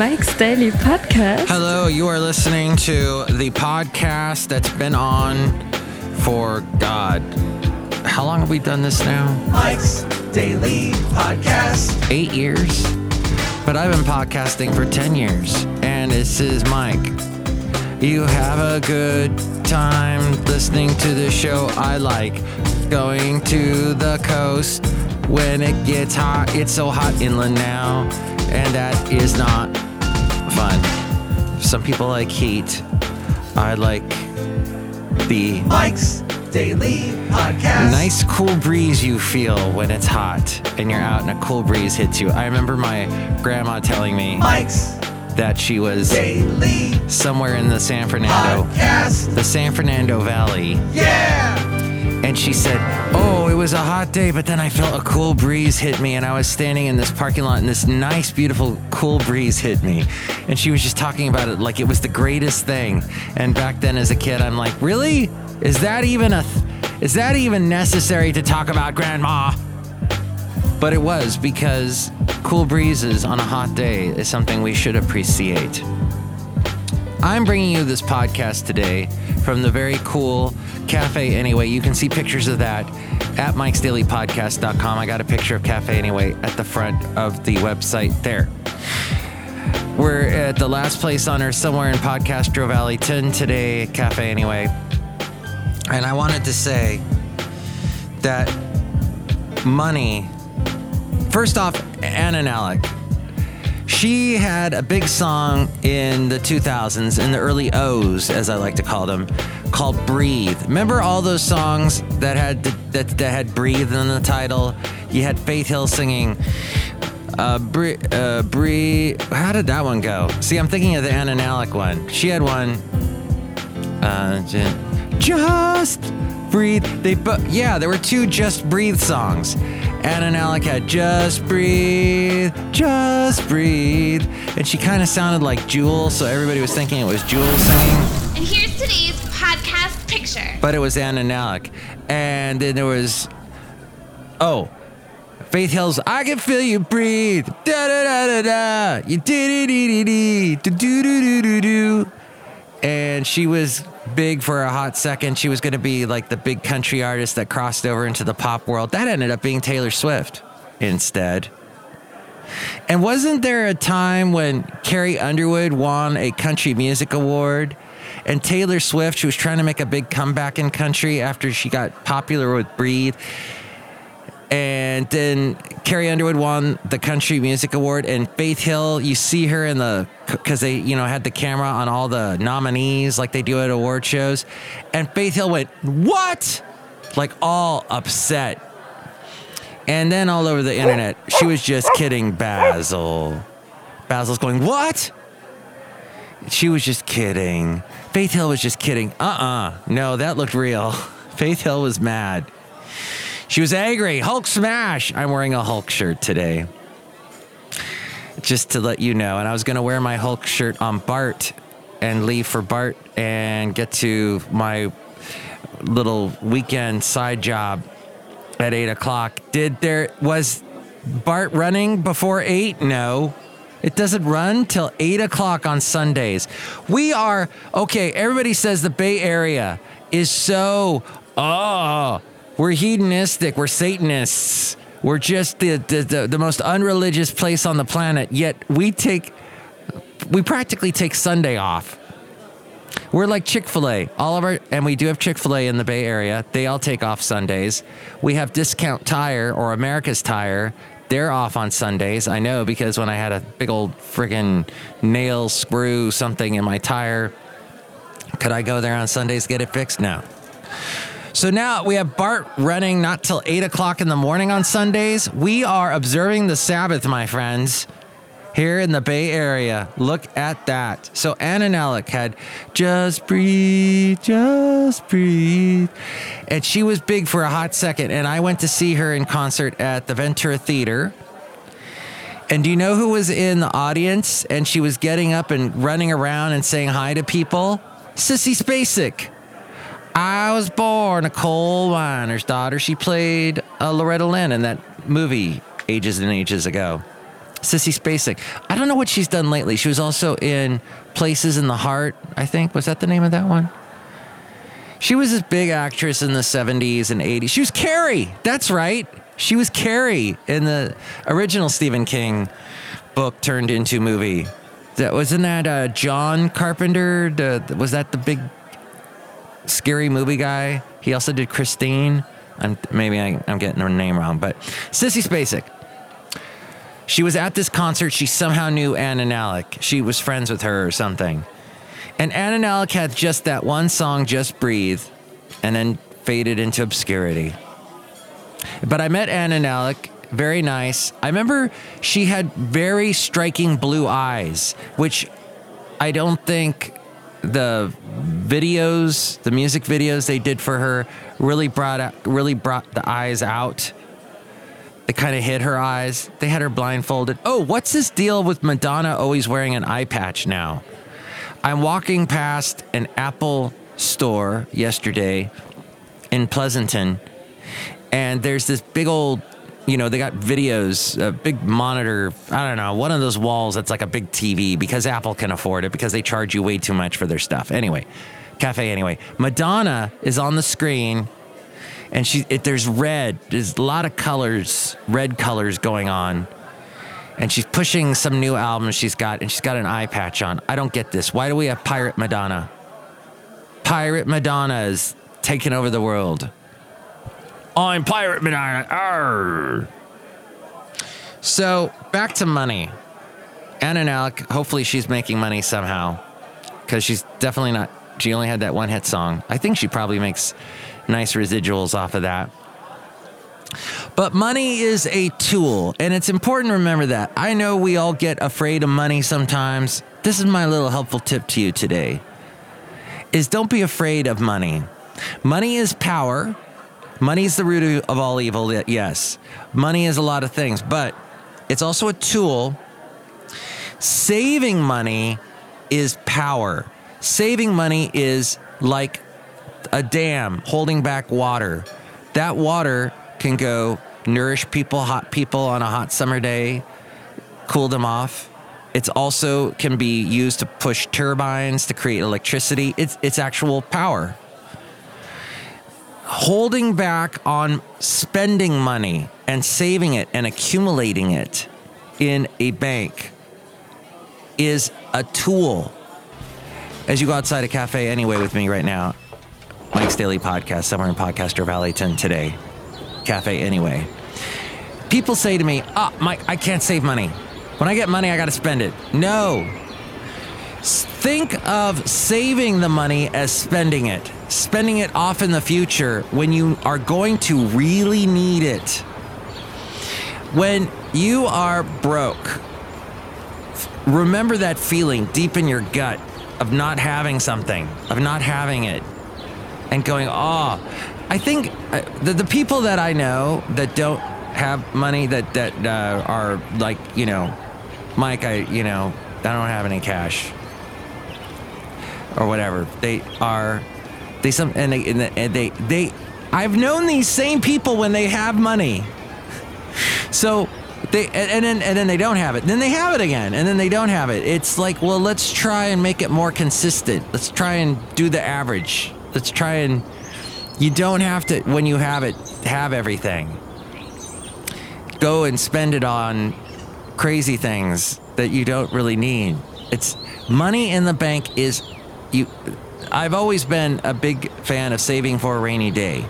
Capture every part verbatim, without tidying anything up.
Mike's Daily Podcast. Hello, you are listening to the podcast that's been on for, God, how long have we done this now? Mike's Daily Podcast. Eight years. But I've been podcasting for ten years, and this is Mike. You have a good time listening to the show. I like going to the coast when it gets hot. It's so hot inland now, and that is not fun. Some people like heat. I like the Mike's Daily Podcast. Nice cool breeze you feel when it's hot and you're out and a cool breeze hits you. I remember my grandma telling me Mike's that she was Daily somewhere in the San Fernando, podcast. the San Fernando Valley. Yeah. And she said, oh, it was a hot day, but then I felt a cool breeze hit me. And I was standing in this parking lot and this nice, beautiful, cool breeze hit me. And she was just talking about it like it was the greatest thing. And back then as a kid, I'm like, really? Is that even a, th- is that even necessary to talk about, Grandma? But it was, because cool breezes on a hot day is something we should appreciate. I'm bringing you this podcast today from the very cool Cafe Anyway. You can see pictures of that at mikes daily podcast dot com. I got a picture of Cafe Anyway at the front of the website there. We're at the last place on earth somewhere in Castro Valley ten today at Cafe Anyway. And I wanted to say that money, first off, Anna Nalick. She had a big song in the two thousands, in the early O's, as I like to call them, called Breathe. Remember all those songs that had that, that had Breathe in the title? You had Faith Hill singing, uh, Bre- uh, Breathe. How did that one go? See, I'm thinking of the Anna Nalick one. She had one. Uh, just Breathe. They bu- Yeah, there were two Just Breathe songs. Anna Nalick had Just Breathe, Just Breathe. And she kind of sounded like Jewel, so everybody was thinking it was Jewel singing. And here's today's podcast picture. But it was Anna Nalick. And then there was, oh, Faith Hill's I Can Feel You Breathe. Da-da-da-da-da. You dee-dee-dee-dee-dee. Do-do-do-do-do-do. And she was big for a hot second. She was going to be like the big country artist that crossed over into the pop world. That ended up being Taylor Swift instead. And wasn't there a time when Carrie Underwood won a country music award? And Taylor Swift, she was trying to make a big comeback in country after she got popular with Breathe. And then Carrie Underwood won the Country Music Award, and Faith Hill, you see her in the, because they, you know, had the camera on all the nominees like they do at award shows. And Faith Hill went, what? Like all upset. And then all over the internet, she was just kidding Basil. Basil's going, what? She was just kidding. Faith Hill was just kidding. Uh-uh. No, that looked real. Faith Hill was mad. She was angry. Hulk smash. I'm wearing a Hulk shirt today. Just to let you know. And I was going to wear my Hulk shirt on BART and leave for BART and get to my little weekend side job at eight o'clock. Did there... Was BART running before eight? No. It doesn't run till eight o'clock on Sundays. We are... Okay, everybody says the Bay Area is so... Oh... We're hedonistic. We're Satanists. We're just the, the, the, the most unreligious place on the planet. Yet we take, we practically take Sunday off. We're like Chick-fil-A. All of our, and we do have Chick-fil-A in the Bay Area. They all take off Sundays. We have Discount Tire or America's Tire. They're off on Sundays. I know, because when I had a big old friggin' nail screw something in my tire, could I go there on Sundays to get it fixed? No. So now we have BART running not till eight o'clock in the morning on Sundays. We are observing the Sabbath, my friends, here in the Bay Area. Look at that. So Anna Nalick had Just Breathe, Just Breathe. And she was big for a hot second. And I went to see her in concert at the Ventura Theater. And do you know who was in the audience? And she was getting up and running around and saying hi to people? Sissy Spacek. I was born a coal miner's daughter. She played uh, Loretta Lynn in that movie ages and ages ago. Sissy Spacek. I don't know what she's done lately. She was also in Places in the Heart, I think. Was that the name of that one? She was this big actress in the seventies and eighties. She was Carrie. That's right. She was Carrie in the original Stephen King book turned into movie. That wasn't that uh, John Carpenter? The, was that the big scary movie guy? He also did Christine. I'm, maybe I, I'm getting her name wrong, but Sissy Spacek. She was at this concert. She somehow knew Anna Nalick. She was friends with her or something. And Anna Nalick had just that one song, Just Breathe, and then faded into obscurity. But I met Anna Nalick, very nice. I remember she had very striking blue eyes, which I don't think the videos, the music videos they did for her really brought out, really brought the eyes out. They kind of hid her eyes. They had her blindfolded. Oh, what's this deal with Madonna always wearing an eye patch now? I'm walking past an Apple store yesterday in Pleasanton, and there's this big old, you know, they got videos, a big monitor, I don't know, one of those walls that's like a big T V because Apple can afford it because they charge you way too much for their stuff. Anyway, cafe anyway. Madonna is on the screen, and she it, there's red, there's a lot of colors, red colors going on. And she's pushing some new album she's got, and she's got an eye patch on. I don't get this. Why do we have Pirate Madonna? Pirate Madonna is taking over the world. I'm Pirate Madonna. Arr. So, back to money. Anna Nalick, hopefully she's making money somehow. Because she's definitely not... She only had that one hit song. I think she probably makes nice residuals off of that. But money is a tool, and it's important to remember that. I know we all get afraid of money sometimes. This is my little helpful tip to you today, is don't be afraid of money. Money is power. Money is the root of all evil, yes. Money is a lot of things, but it's also a tool. Saving money is power. Saving money is like a dam holding back water. That water can go nourish people, hot people on a hot summer day, cool them off. It's also can be used to push turbines to create electricity. It's it's actual power. Holding back on spending money and saving it and accumulating it in a bank is a tool. As you go outside a cafe anyway with me right now, Mike's Daily Podcast, somewhere in Podcaster Valley today. Cafe anyway. People say to me, ah, oh, Mike, I can't save money. When I get money, I got to spend it. No. Think of saving the money as spending it. Spending it off in the future when you are going to really need it. When you are broke, remember that feeling deep in your gut of not having something, of not having it, and going, ah, oh, I think the, the people that I know that don't have money that, that uh, are like, you know, Mike, I, you know, I don't have any cash or whatever. They are, they, some, and they, and they, they, I've known these same people when they have money. So they, and, and then, and then they don't have it. Then they have it again. And then they don't have it. It's like, well, let's try and make it more consistent. Let's try and do the average. Let's try and, You don't have to, when you have it, have everything. Go and spend it on crazy things that you don't really need. It's money in the bank is, you. I've always been a big fan of saving for a rainy day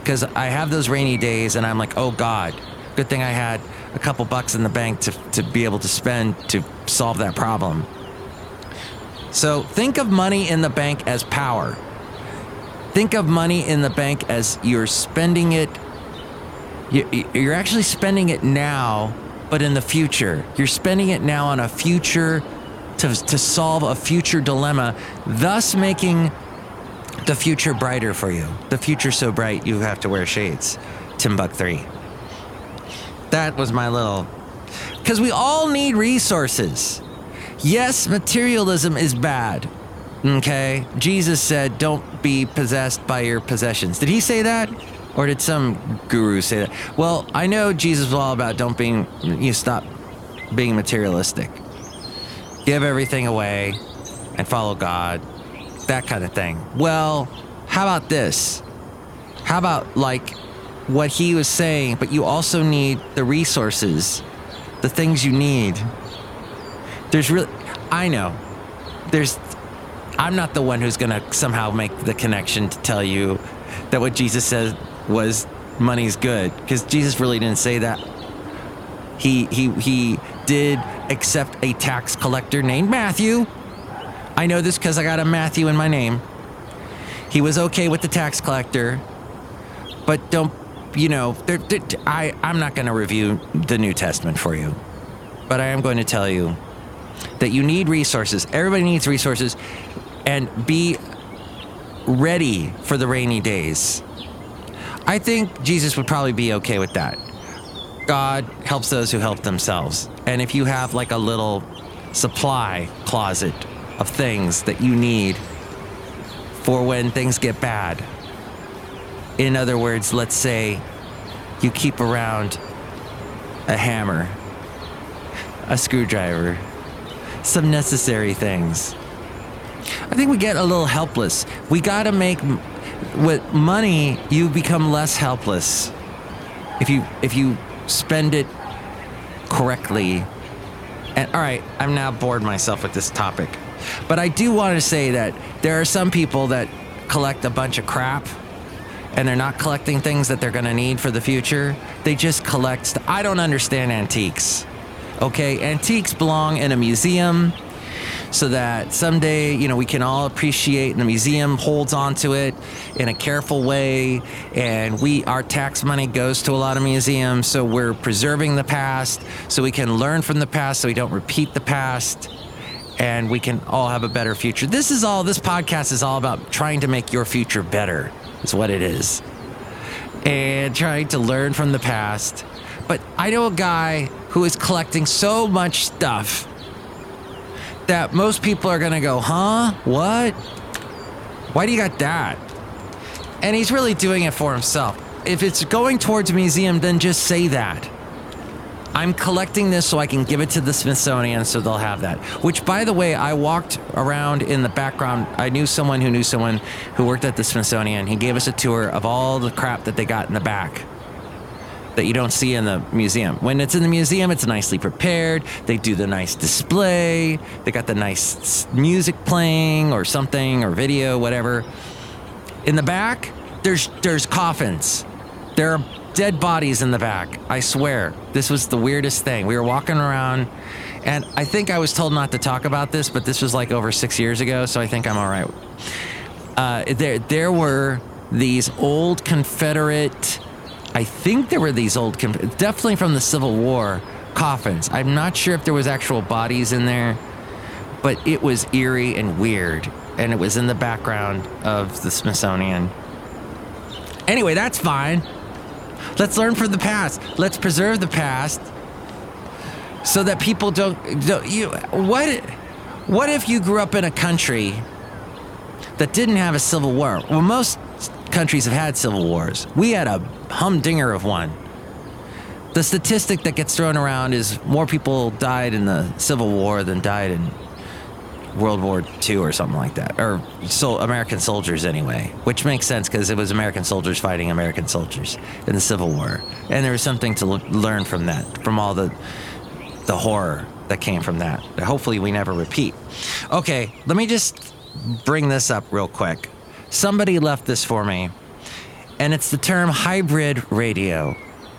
because I have those rainy days and I'm like, oh God, good thing I had a couple bucks in the bank to, to be able to spend to solve that problem. So think of money in the bank as power. Think of money in the bank as you're spending it. You're actually spending it now, but in the future. You're spending it now on a future to, to solve a future dilemma, thus making the future brighter for you. The future so bright you have to wear shades. Timbuk three. That was my little... Because we all need resources. Yes, materialism is bad. Okay, Jesus said, don't be possessed by your possessions. Did he say that? Or did some guru say that? Well, I know Jesus was all about don't being, you stop being materialistic. Give everything away and follow God, that kind of thing. Well, how about this? How about like what he was saying, but you also need the resources, the things you need. There's really, I know, there's, I'm not the one who's going to somehow make the connection to tell you that what Jesus said was money's good, because Jesus really didn't say that. He he he did accept a tax collector named Matthew. I know this because I got a Matthew in my name. He was okay with the tax collector, but don't, you know, they're, they're, I, I'm not going to review the New Testament for you, but I am going to tell you that you need resources. Everybody needs resources, and be ready for the rainy days. I think Jesus would probably be okay with that. God helps those who help themselves. And if you have like a little supply closet of things that you need for when things get bad. In other words, let's say you keep around a hammer, a screwdriver, some necessary things. I think we get a little helpless. We gotta make... With money, you become less helpless if you if you spend it correctly. And all right, I'm now bored myself with this topic, but I do want to say that there are some people that collect a bunch of crap, and they're not collecting things that they're going to need for the future. They just collect st- I don't understand antiques. Okay, antiques belong in a museum, so that someday, you know, we can all appreciate, and the museum holds onto it in a careful way, and we, our tax money goes to a lot of museums, so we're preserving the past, so we can learn from the past, so we don't repeat the past, and we can all have a better future. This is all, this podcast is all about trying to make your future better, is what it is, and trying to learn from the past. But I know a guy who is collecting so much stuff that most people are gonna go, huh? What? Why do you got that? And he's really doing it for himself. If it's going towards a museum, then just say that. I'm collecting this so I can give it to the Smithsonian so they'll have that. Which, by the way, I walked around in the background. I knew someone who knew someone who worked at the Smithsonian. He gave us a tour of all the crap that they got in the back that you don't see in the museum. When it's in the museum, it's nicely prepared. They do the nice display. They got the nice music playing or something, or video, whatever. In the back, there's there's coffins. There are dead bodies in the back. I swear, this was the weirdest thing. We were walking around, and I think I was told not to talk about this, but this was like over six years ago, so I think I'm all right. Uh, there, there were these old Confederate... I think there were these old, definitely from the Civil War, coffins. I'm not sure if there was actual bodies in there, but it was eerie and weird, and it was in the background of the Smithsonian. Anyway, that's fine. Let's learn from the past. Let's preserve the past so that people don't, don't you, what, what if you grew up in a country that didn't have a Civil War? Well, most countries have had civil wars. We had a humdinger of one. The statistic that gets thrown around is more people died in the Civil War than died in World War Two or something like that, or so American soldiers anyway, which makes sense because it was American soldiers fighting American soldiers in the Civil War, and there was something to l- learn from that, from all the the horror that came from that. Hopefully, we never repeat. Okay, let me just bring this up real quick. Somebody left this for me, and it's the term hybrid radio.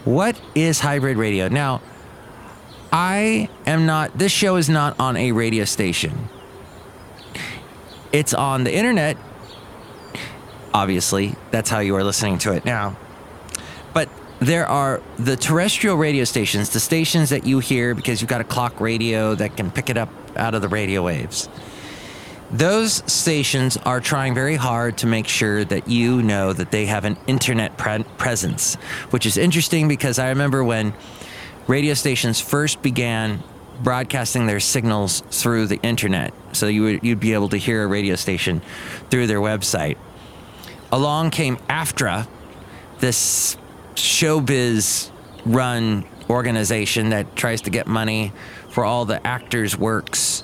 What is hybrid radio? Now, I am not, this show is not on a radio station. It's on the internet. Obviously, that's how you are listening to it now. But there are the terrestrial radio stations, the stations that you hear because you've got a clock radio that can pick it up out of the radio waves. Those stations are trying very hard to make sure that you know that they have an internet pre- presence, which is interesting because I remember when radio stations first began broadcasting their signals through the internet. So you would, you'd be able to hear a radio station through their website. Along came AFTRA, this showbiz run organization that tries to get money for all the actors' works,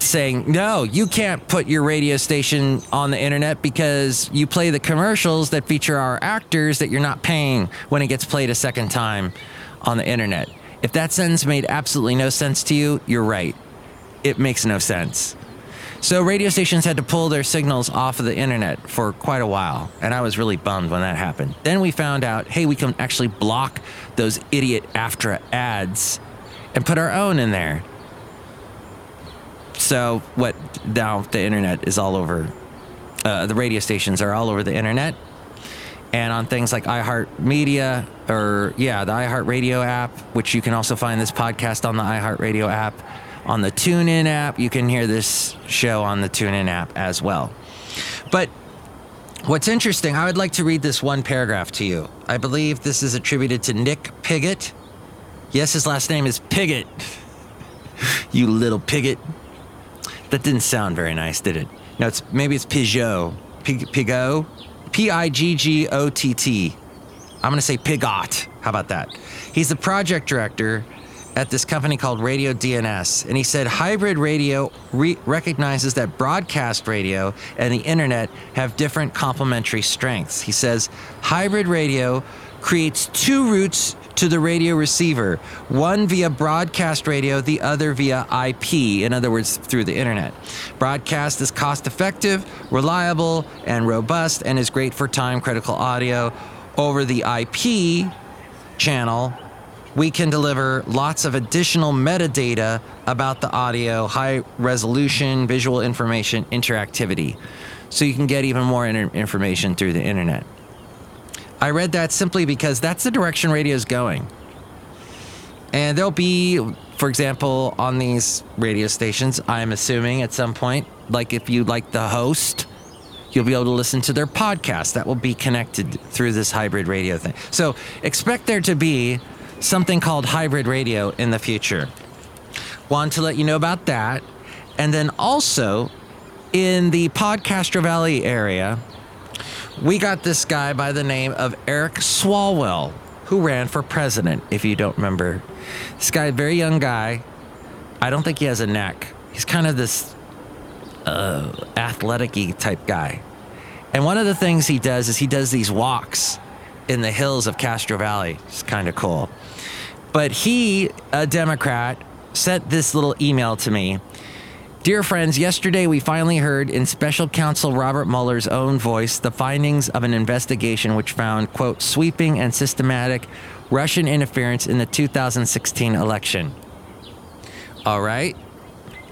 saying, no, you can't put your radio station on the internet because you play the commercials that feature our actors that you're not paying when it gets played a second time on the internet. If that sentence made absolutely no sense to you, you're right. It makes no sense. So radio stations had to pull their signals off of the internet for quite a while, and I was really bummed when that happened. Then we found out, hey, we can actually block those idiot AFTRA ads and put our own in there. So what now, the internet is all over, uh, the radio stations are all over the internet, and on things like iHeartMedia, or yeah, the iHeartRadio app, which you can also find this podcast on the iHeartRadio app. On the TuneIn app, you can hear this show on the TuneIn app as well. But what's interesting, I would like to read this one paragraph to you. I believe this is attributed to Nick Piggott. Yes, his last name is Piggott. You little Piggott. That didn't sound very nice, did it? No, it's maybe it's Piggott. Piggott? P I G G O T T. I'm gonna say Piggott. How about that? He's the project director at this company called Radio D N S, and he said hybrid radio re- recognizes that broadcast radio and the internet have different complementary strengths. He says hybrid radio creates two routes to the radio receiver, one via broadcast radio, the other via I P, in other words, through the internet. Broadcast is cost-effective, reliable, and robust, and is great for time-critical audio. Over the I P channel, we can deliver lots of additional metadata about the audio, high resolution, visual information, interactivity. So you can get even more inter- information through the internet. I read that simply because that's the direction radio is going. And there'll be, for example, on these radio stations, I'm assuming at some point, like if you like the host, you'll be able to listen to their podcast that will be connected through this hybrid radio thing. So expect there to be something called hybrid radio in the future. Want to let you know about that. And then also in the Castro Valley area, we got this guy by the name of Eric Swalwell, who ran for president, if you don't remember. This guy, very young guy. I don't think he has a neck. He's kind of this uh, athletic-y type guy. And one of the things he does is he does these walks in the hills of Castro Valley. It's kind of cool. But he, a Democrat, sent this little email to me. Dear friends, yesterday we finally heard in special counsel Robert Mueller's own voice the findings of an investigation which found, quote, sweeping and systematic Russian interference in the two thousand sixteen election. All right.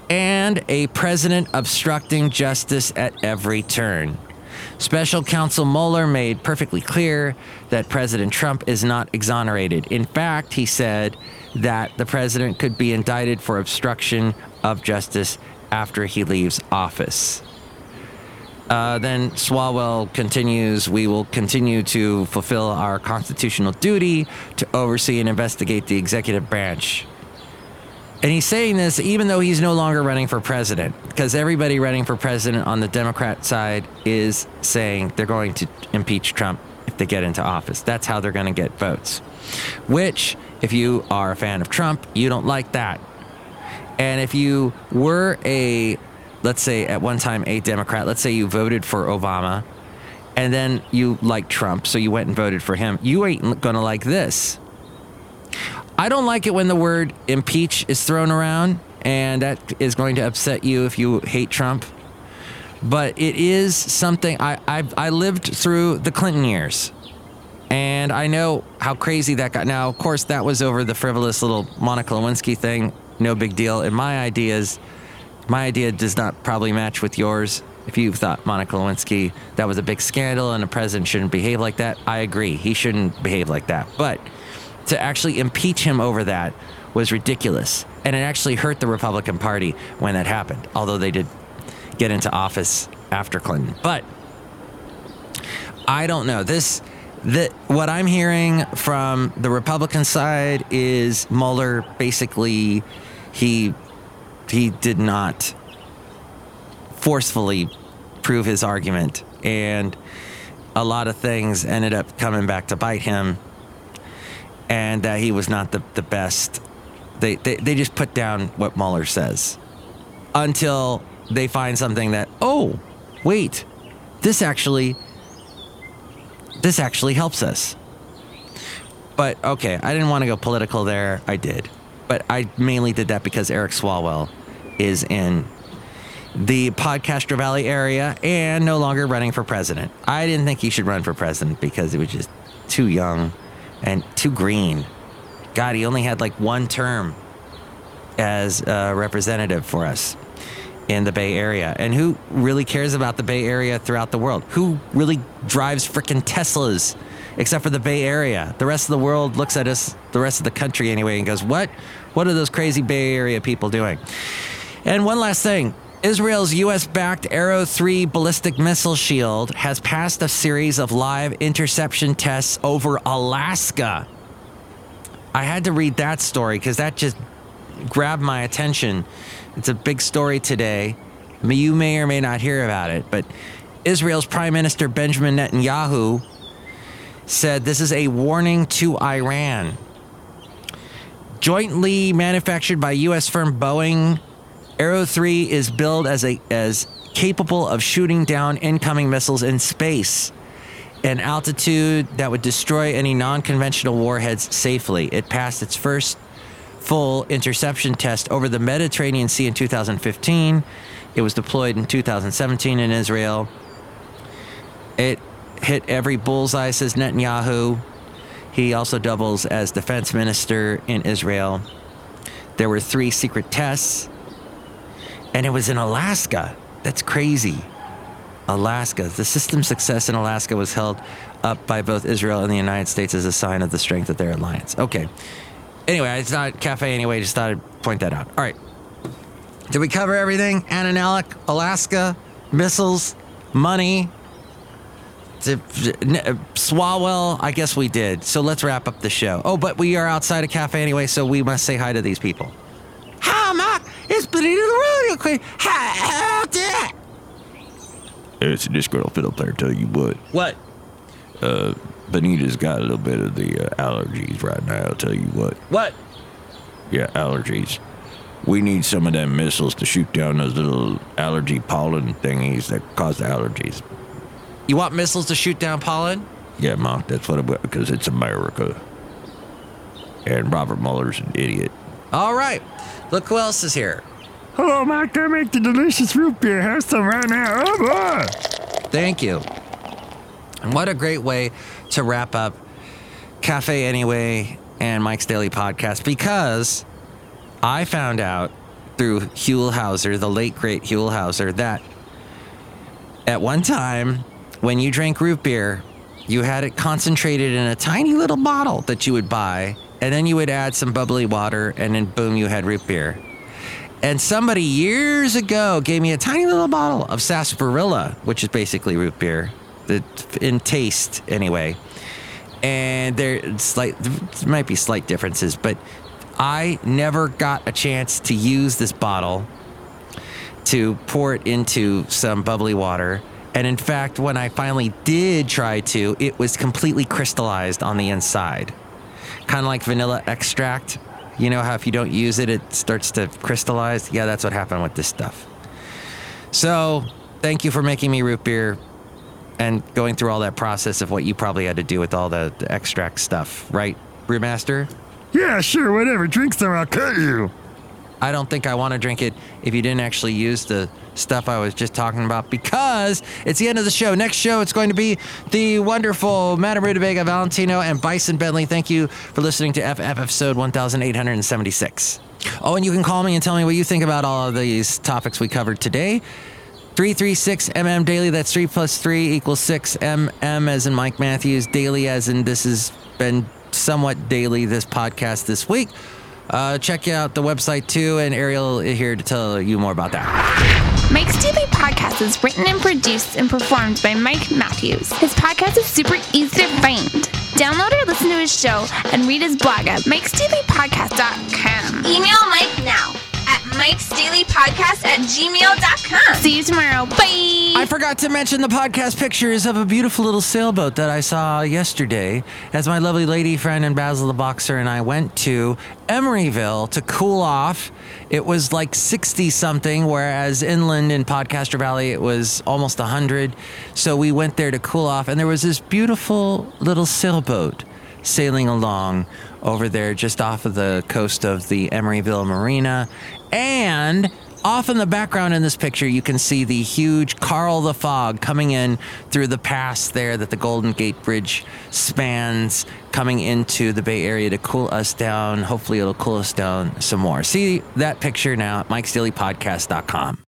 And a president obstructing justice at every turn. Special Counsel Mueller made perfectly clear that President Trump is not exonerated. In fact, he said that the president could be indicted for obstruction of justice after he leaves office. Uh, then Swalwell continues, we will continue to fulfill our constitutional duty to oversee and investigate the executive branch. And he's saying this even though he's no longer running for president, because everybody running for president on the Democrat side is saying they're going to impeach Trump if they get into office. That's how they're going to get votes, which if you are a fan of Trump, you don't like that. And if you were a, let's say at one time a Democrat, let's say you voted for Obama and then you liked Trump, so you went and voted for him, you ain't going to like this. I don't like it when the word impeach is thrown around, and that is going to upset you if you hate Trump. But it is something, I I've, I lived through the Clinton years, and I know how crazy that got. Now, of course, that was over the frivolous little Monica Lewinsky thing. No big deal. And my ideas, my idea does not probably match with yours. If you thought Monica Lewinsky, that was a big scandal and a president shouldn't behave like that, I agree. He shouldn't behave like that. But to actually impeach him over that was ridiculous. And it actually hurt the Republican Party when that happened, although they did get into office after Clinton. But I don't know. This, the, what I'm hearing from the Republican side is Mueller, basically, he, he did not forcefully prove his argument. And a lot of things ended up coming back to bite him. and uh, he was not the, the best. They, they they just put down what Mueller says until they find something that, oh, wait, this actually, this actually helps us. But, okay, I didn't want to go political there. I did. But I mainly did that because Eric Swalwell is in the Castro Valley area and no longer running for president. I didn't think he should run for president because he was just too young and too green. God, he only had like one term as a representative for us in the Bay Area. And who really cares about the Bay Area throughout the world? Who really drives freaking Teslas except for the Bay Area? The rest of the world looks at us, the rest of the country anyway, and goes, what? What are those crazy Bay Area people doing? And one last thing. Israel's U S-backed Arrow Three ballistic missile shield has passed a series of live interception tests over Alaska. I had to read that story because that just grabbed my attention. It's a big story today. You may or may not hear about it, but Israel's Prime Minister Benjamin Netanyahu said this is a warning to Iran. Jointly manufactured by U S firm Boeing, Arrow Three is billed as a as capable of shooting down incoming missiles in space, an altitude that would destroy any non-conventional warheads safely. It passed its first full interception test over the Mediterranean Sea in two thousand fifteen. It was deployed in two thousand seventeen in Israel. It hit every bullseye, says Netanyahu. He also doubles as defense minister in Israel. There were three secret tests. And it was in Alaska. That's crazy. Alaska. The system's success in Alaska was held up by both Israel and the United States as a sign of the strength of their alliance. Okay. Anyway, it's not cafe anyway. Just thought I'd point that out. All right. Did we cover everything? Anna Nalick, Alaska, missiles, money, Swalwell. I guess we did. So let's wrap up the show. Oh, but we are outside a cafe anyway, so we must say hi to these people. Hi, Mark. It's Benita the Radio Queen. How about that? It's this girl fiddle player, tell you what. What? Uh, Benita's got a little bit of the uh, allergies right now, I'll tell you what. What? Yeah, allergies. We need some of them missiles to shoot down those little allergy pollen thingies that cause the allergies. You want missiles to shoot down pollen? Yeah, Mark, that's what I want, because it's America. And Robert Mueller's an idiot. All right. Look who else is here. Hello, Mike. I make the delicious root beer. Have some right now. Oh, boy. Thank you. And what a great way to wrap up Cafe Anyway and Mike's Daily Podcast, because I found out through Huell Houser, the late, great Huell Houser, that at one time when you drank root beer, you had it concentrated in a tiny little bottle that you would buy. And then you would add some bubbly water, and then boom, you had root beer. And somebody years ago gave me a tiny little bottle of sarsaparilla, which is basically root beer, in taste anyway. And there, slight, there might be slight differences, but I never got a chance to use this bottle to pour it into some bubbly water. And in fact, when I finally did try to, it was completely crystallized on the inside. Kind of like vanilla extract. You know how if you don't use it, it starts to crystallize? Yeah, that's what happened with this stuff. So thank you for making me root beer and going through all that process of what you probably had to do with all the, the extract stuff. Right, Brewmaster? Yeah, sure, whatever. Drink some, I'll cut you. I don't think I want to drink it if you didn't actually use the stuff I was just talking about, because it's the end of the show. Next show, it's going to be the wonderful Madame Rutabaga Valentino and Bison Bentley. Thank you for listening to F F episode one thousand eight hundred seventy-six. Oh, and you can call me and tell me what you think about all of these topics we covered today. three three six M M Daily. That's three plus three equals six. M M as in Mike Matthews. Daily as in this has been somewhat daily, this podcast this week. Uh, check out the website too, and Ariel is here to tell you more about that. Mike's Daily Podcast is written and produced and performed by Mike Matthews. His podcast is super easy to find. Download or listen to his show and read his blog at mikes daily podcast dot com. Email Mike now at Mike's Daily Podcast at gmail dot com. See you tomorrow. Bye. I forgot to mention the podcast pictures of a beautiful little sailboat that I saw yesterday as my lovely lady friend and Basil the Boxer and I went to Emeryville to cool off. It was like sixty something, whereas inland in Podcaster Valley, it was almost one hundred. So we went there to cool off, and there was this beautiful little sailboat sailing along over there just off of the coast of the Emeryville Marina. And off in the background in this picture, you can see the huge Carl the Fog coming in through the pass there that the Golden Gate Bridge spans, coming into the Bay Area to cool us down. Hopefully it'll cool us down some more. See that picture now at mikes daily podcast dot com.